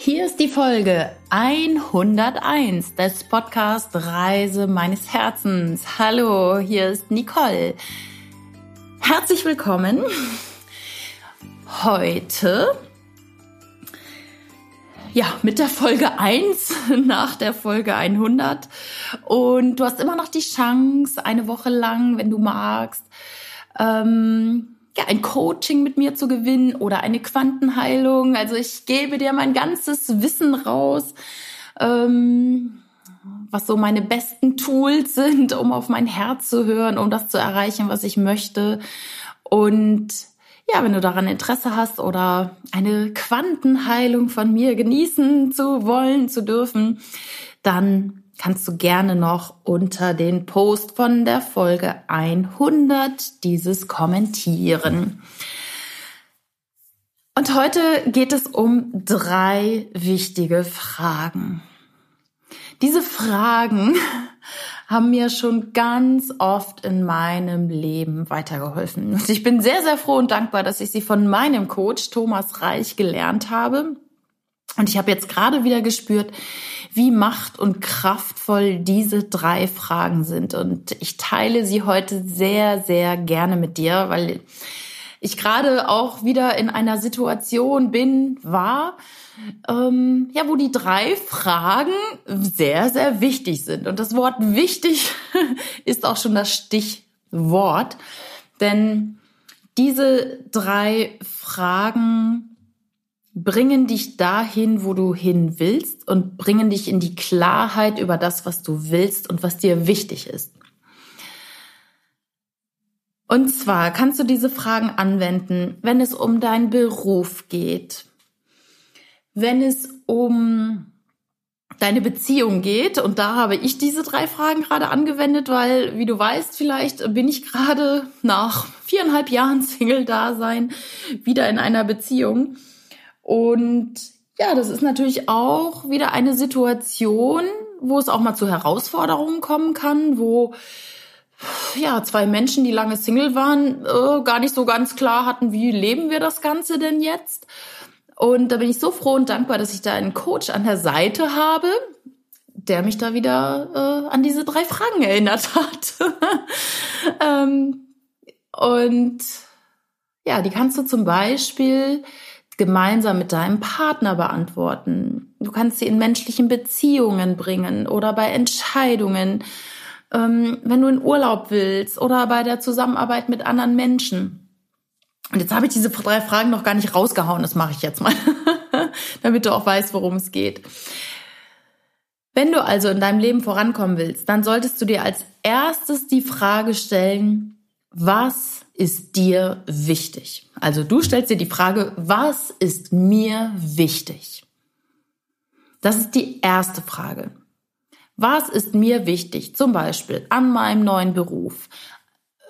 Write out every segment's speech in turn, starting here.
Hier ist die Folge 101 des Podcasts Reise meines Herzens. Hallo, hier ist Nicole. Herzlich willkommen. Heute, ja, mit der Folge 1 nach der Folge 100. Und du hast immer noch die Chance, eine Woche lang, wenn du magst, ein Coaching mit mir zu gewinnen oder eine Quantenheilung. Also ich gebe dir mein ganzes Wissen raus, was so meine besten Tools sind, um auf mein Herz zu hören, um das zu erreichen, was ich möchte. Und ja, wenn du daran Interesse hast oder eine Quantenheilung von mir genießen zu wollen, zu dürfen, dann kannst du gerne noch unter den Post von der Folge 100 dieses kommentieren. Und heute geht es um 3 wichtige Fragen. Diese Fragen haben mir schon ganz oft in meinem Leben weitergeholfen. Und ich bin sehr, sehr froh und dankbar, dass ich sie von meinem Coach Thomas Reich gelernt habe. Und ich habe jetzt gerade wieder gespürt, wie macht- und kraftvoll diese 3 Fragen sind. Und ich teile sie heute sehr, sehr gerne mit dir, weil ich gerade auch wieder in einer Situation wo die 3 Fragen sehr, sehr wichtig sind. Und das Wort wichtig ist auch schon das Stichwort, denn diese 3 Fragen bringen dich dahin, wo du hin willst, und bringen dich in die Klarheit über das, was du willst und was dir wichtig ist. Und zwar kannst du diese Fragen anwenden, wenn es um deinen Beruf geht, wenn es um deine Beziehung geht. Und da habe ich diese 3 Fragen gerade angewendet, weil, wie du weißt, vielleicht bin ich gerade nach 4,5 Jahren Single-Dasein wieder in einer Beziehung. Und ja, das ist natürlich auch wieder eine Situation, wo es auch mal zu Herausforderungen kommen kann, wo ja 2 Menschen, die lange Single waren, gar nicht so ganz klar hatten, wie leben wir das Ganze denn jetzt? Und da bin ich so froh und dankbar, dass ich da einen Coach an der Seite habe, der mich da wieder an diese 3 Fragen erinnert hat. Und ja, die kannst du zum Beispiel gemeinsam mit deinem Partner beantworten. Du kannst sie in menschlichen Beziehungen bringen oder bei Entscheidungen, wenn du in Urlaub willst oder bei der Zusammenarbeit mit anderen Menschen. Und jetzt habe ich diese 3 Fragen noch gar nicht rausgehauen, das mache ich jetzt mal, damit du auch weißt, worum es geht. Wenn du also in deinem Leben vorankommen willst, dann solltest du dir als erstes die Frage stellen, was ist dir wichtig? Also du stellst dir die Frage, was ist mir wichtig? Das ist die erste Frage. Was ist mir wichtig? Zum Beispiel an meinem neuen Beruf,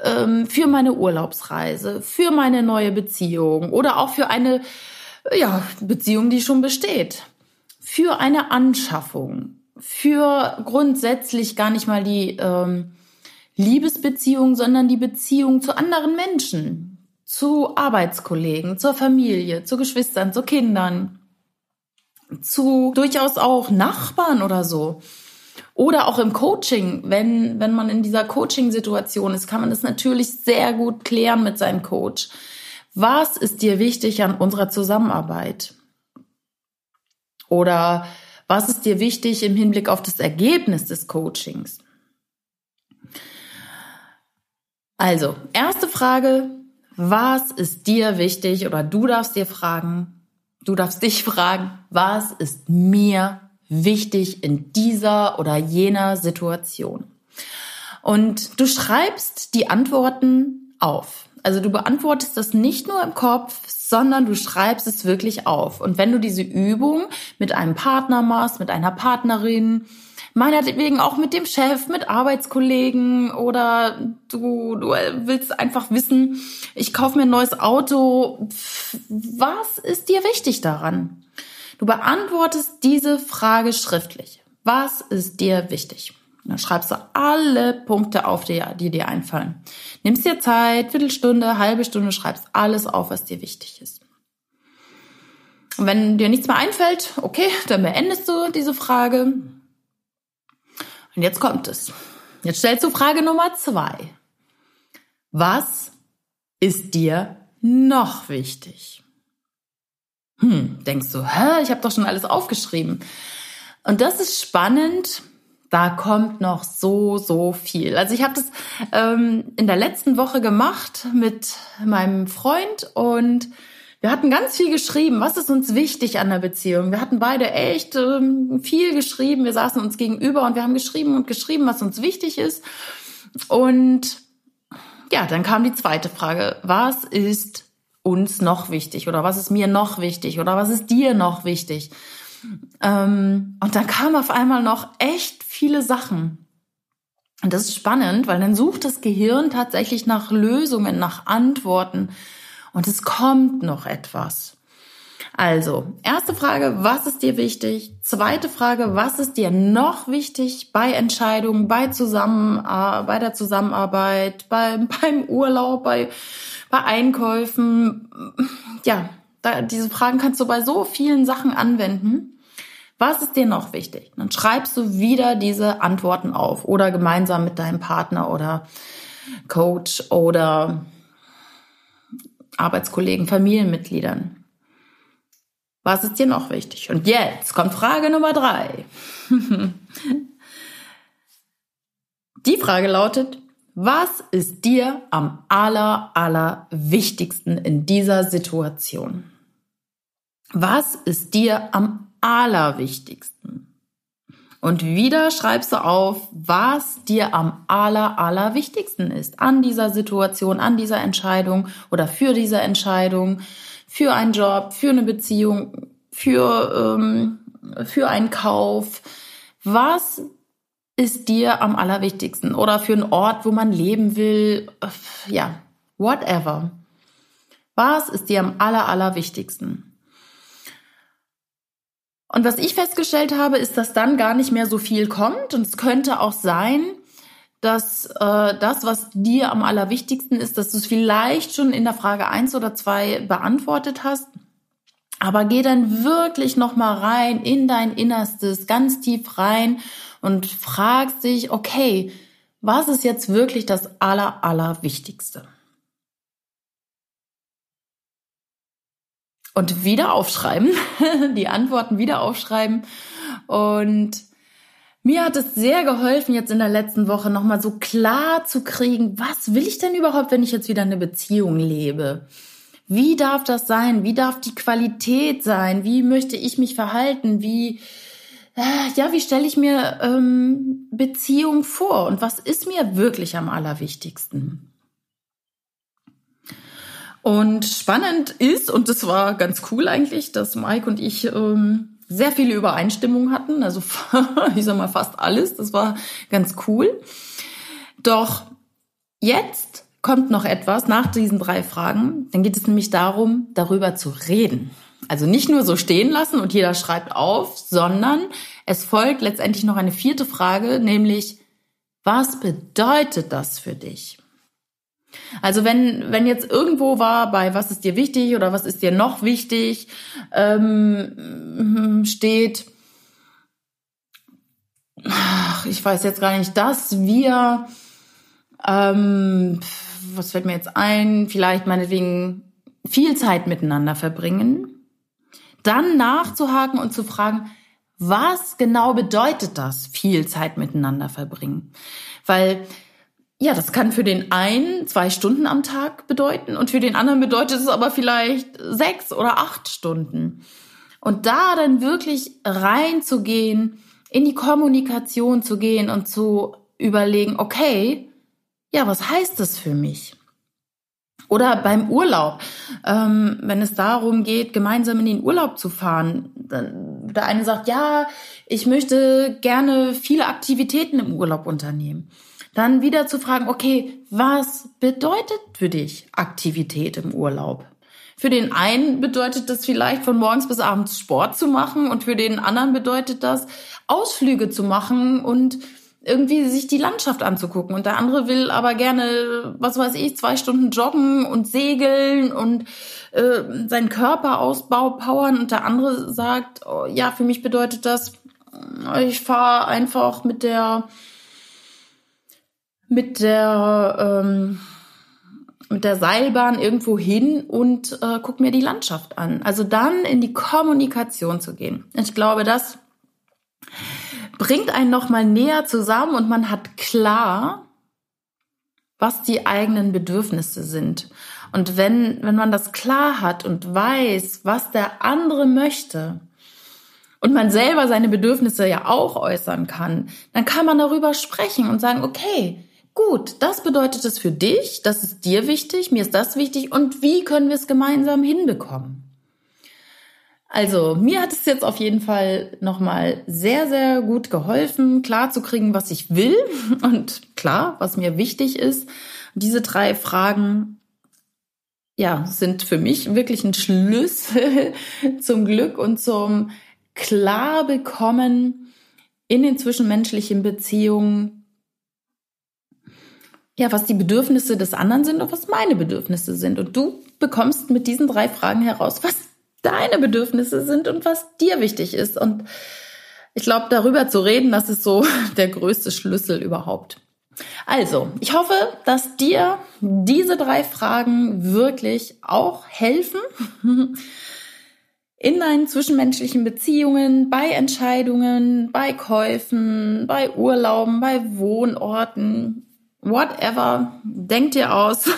für meine Urlaubsreise, für meine neue Beziehung oder auch für eine Beziehung, die schon besteht, für eine Anschaffung, für grundsätzlich gar nicht mal die Liebesbeziehung, sondern die Beziehung zu anderen Menschen, zu Arbeitskollegen, zur Familie, zu Geschwistern, zu Kindern, zu durchaus auch Nachbarn oder so. Oder auch im Coaching, wenn man in dieser Coaching-Situation ist, kann man das natürlich sehr gut klären mit seinem Coach. Was ist dir wichtig an unserer Zusammenarbeit? Oder was ist dir wichtig im Hinblick auf das Ergebnis des Coachings? Also, erste Frage, was ist dir wichtig? Oder du darfst dich fragen, was ist mir wichtig in dieser oder jener Situation? Und du schreibst die Antworten auf. Also du beantwortest das nicht nur im Kopf, sondern du schreibst es wirklich auf. Und wenn du diese Übung mit einem Partner machst, mit einer Partnerin, meinetwegen auch mit dem Chef, mit Arbeitskollegen, oder du willst einfach wissen, ich kaufe mir ein neues Auto. Was ist dir wichtig daran? Du beantwortest diese Frage schriftlich. Was ist dir wichtig? Und dann schreibst du alle Punkte auf, die dir einfallen. Nimmst dir Zeit, Viertelstunde, halbe Stunde, schreibst alles auf, was dir wichtig ist. Und wenn dir nichts mehr einfällt, okay, dann beendest du diese Frage. Und jetzt kommt es. Jetzt stellst du Frage Nummer 2. Was ist dir noch wichtig? Denkst du, ich habe doch schon alles aufgeschrieben. Und das ist spannend, da kommt noch so viel. Also ich habe das in der letzten Woche gemacht mit meinem Freund und wir hatten ganz viel geschrieben, was ist uns wichtig an der Beziehung. Wir hatten beide echt viel geschrieben, wir saßen uns gegenüber und wir haben geschrieben, was uns wichtig ist. Und ja, dann kam die zweite Frage, was ist uns noch wichtig oder was ist mir noch wichtig oder was ist dir noch wichtig? Und dann kamen auf einmal noch echt viele Sachen. Und das ist spannend, weil dann sucht das Gehirn tatsächlich nach Lösungen, nach Antworten. Und es kommt noch etwas. Also, erste Frage, was ist dir wichtig? Zweite Frage, was ist dir noch wichtig bei Entscheidungen, bei der Zusammenarbeit, beim Urlaub, bei Einkäufen? Ja, diese Fragen kannst du bei so vielen Sachen anwenden. Was ist dir noch wichtig? Dann schreibst du wieder diese Antworten auf oder gemeinsam mit deinem Partner oder Coach oder Arbeitskollegen, Familienmitgliedern. Was ist dir noch wichtig? Und jetzt kommt Frage Nummer 3. Die Frage lautet, was ist dir am allerwichtigsten in dieser Situation? Was ist dir am allerwichtigsten? Und wieder schreibst du auf, was dir am allerwichtigsten ist an dieser Situation, an dieser Entscheidung oder für diese Entscheidung. Für einen Job, für eine Beziehung, für einen Kauf. Was ist dir am allerwichtigsten? Oder für einen Ort, wo man leben will? Ja, whatever. Was ist dir am allerwichtigsten? Und was ich festgestellt habe, ist, dass dann gar nicht mehr so viel kommt. Und es könnte auch sein, dass das, was dir am allerwichtigsten ist, dass du es vielleicht schon in der Frage 1 oder 2 beantwortet hast. Aber geh dann wirklich nochmal rein in dein Innerstes, ganz tief rein und fragst dich, okay, was ist jetzt wirklich das Allerwichtigste? Und wieder aufschreiben, die Antworten wieder aufschreiben und mir hat es sehr geholfen, jetzt in der letzten Woche nochmal so klar zu kriegen, was will ich denn überhaupt, wenn ich jetzt wieder eine Beziehung lebe? Wie darf das sein? Wie darf die Qualität sein? Wie möchte ich mich verhalten? Wie stelle ich mir Beziehung vor? Und was ist mir wirklich am allerwichtigsten? Und spannend ist, und das war ganz cool eigentlich, dass Mike und ich sehr viele Übereinstimmungen hatten, also ich sag mal fast alles, das war ganz cool. Doch jetzt kommt noch etwas nach diesen 3 Fragen, dann geht es nämlich darum, darüber zu reden. Also nicht nur so stehen lassen und jeder schreibt auf, sondern es folgt letztendlich noch eine 4. Frage, nämlich was bedeutet das für dich? Also wenn jetzt irgendwo war bei was ist dir wichtig oder was ist dir noch wichtig, steht, ich weiß jetzt gar nicht, dass wir, was fällt mir jetzt ein, vielleicht meinetwegen viel Zeit miteinander verbringen, dann nachzuhaken und zu fragen, was genau bedeutet das, viel Zeit miteinander verbringen? Weil ja, das kann für den einen 2 Stunden am Tag bedeuten und für den anderen bedeutet es aber vielleicht 6 oder 8 Stunden. Und da dann wirklich reinzugehen, in die Kommunikation zu gehen und zu überlegen, okay, ja, was heißt das für mich? Oder beim Urlaub, wenn es darum geht, gemeinsam in den Urlaub zu fahren. Der eine sagt, ja, ich möchte gerne viele Aktivitäten im Urlaub unternehmen. Dann wieder zu fragen, okay, was bedeutet für dich Aktivität im Urlaub? Für den einen bedeutet das vielleicht von morgens bis abends Sport zu machen und für den anderen bedeutet das Ausflüge zu machen und irgendwie sich die Landschaft anzugucken. Und der andere will aber gerne, was weiß ich, 2 Stunden joggen und segeln und seinen Körperausbau powern. Und der andere sagt, oh, ja, für mich bedeutet das, ich fahre einfach mit der Seilbahn irgendwo hin und guck mir die Landschaft an. Also dann in die Kommunikation zu gehen. Ich glaube, das bringt einen nochmal näher zusammen und man hat klar, was die eigenen Bedürfnisse sind. Und wenn man das klar hat und weiß, was der andere möchte und man selber seine Bedürfnisse ja auch äußern kann, dann kann man darüber sprechen und sagen, okay, gut, das bedeutet es für dich, das ist dir wichtig, mir ist das wichtig und wie können wir es gemeinsam hinbekommen? Also, mir hat es jetzt auf jeden Fall nochmal sehr, sehr gut geholfen, klar zu kriegen, was ich will und klar, was mir wichtig ist. Diese 3 Fragen, ja, sind für mich wirklich ein Schlüssel zum Glück und zum Klarbekommen in den zwischenmenschlichen Beziehungen, ja, was die Bedürfnisse des anderen sind und was meine Bedürfnisse sind. Und du bekommst mit diesen 3 Fragen heraus, was deine Bedürfnisse sind und was dir wichtig ist. Und ich glaube, darüber zu reden, das ist so der größte Schlüssel überhaupt. Also, ich hoffe, dass dir diese 3 Fragen wirklich auch helfen in deinen zwischenmenschlichen Beziehungen, bei Entscheidungen, bei Käufen, bei Urlauben, bei Wohnorten, whatever. Denk dir aus,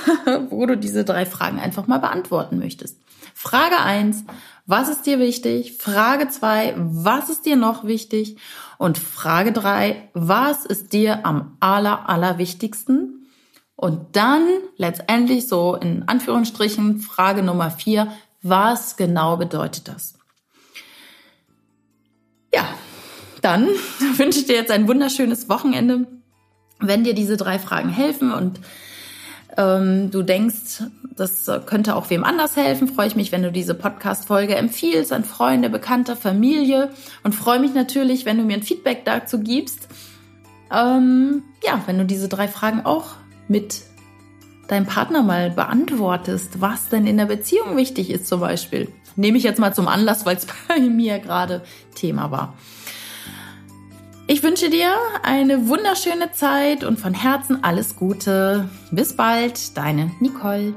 wo du diese 3 Fragen einfach mal beantworten möchtest. Frage 1, was ist dir wichtig? Frage 2, was ist dir noch wichtig? Und Frage 3, was ist dir am allerwichtigsten? Und dann letztendlich so in Anführungsstrichen Frage Nummer 4, was genau bedeutet das? Ja, dann wünsche ich dir jetzt ein wunderschönes Wochenende. Wenn dir diese 3 Fragen helfen und du denkst, das könnte auch wem anders helfen, freue ich mich, wenn du diese Podcast-Folge empfiehlst an Freunde, Bekannte, Familie und freue mich natürlich, wenn du mir ein Feedback dazu gibst. Ja, wenn du diese 3 Fragen auch mit deinem Partner mal beantwortest, was denn in der Beziehung wichtig ist zum Beispiel. Nehme ich jetzt mal zum Anlass, weil es bei mir gerade Thema war. Ich wünsche dir eine wunderschöne Zeit und von Herzen alles Gute. Bis bald, deine Nicole.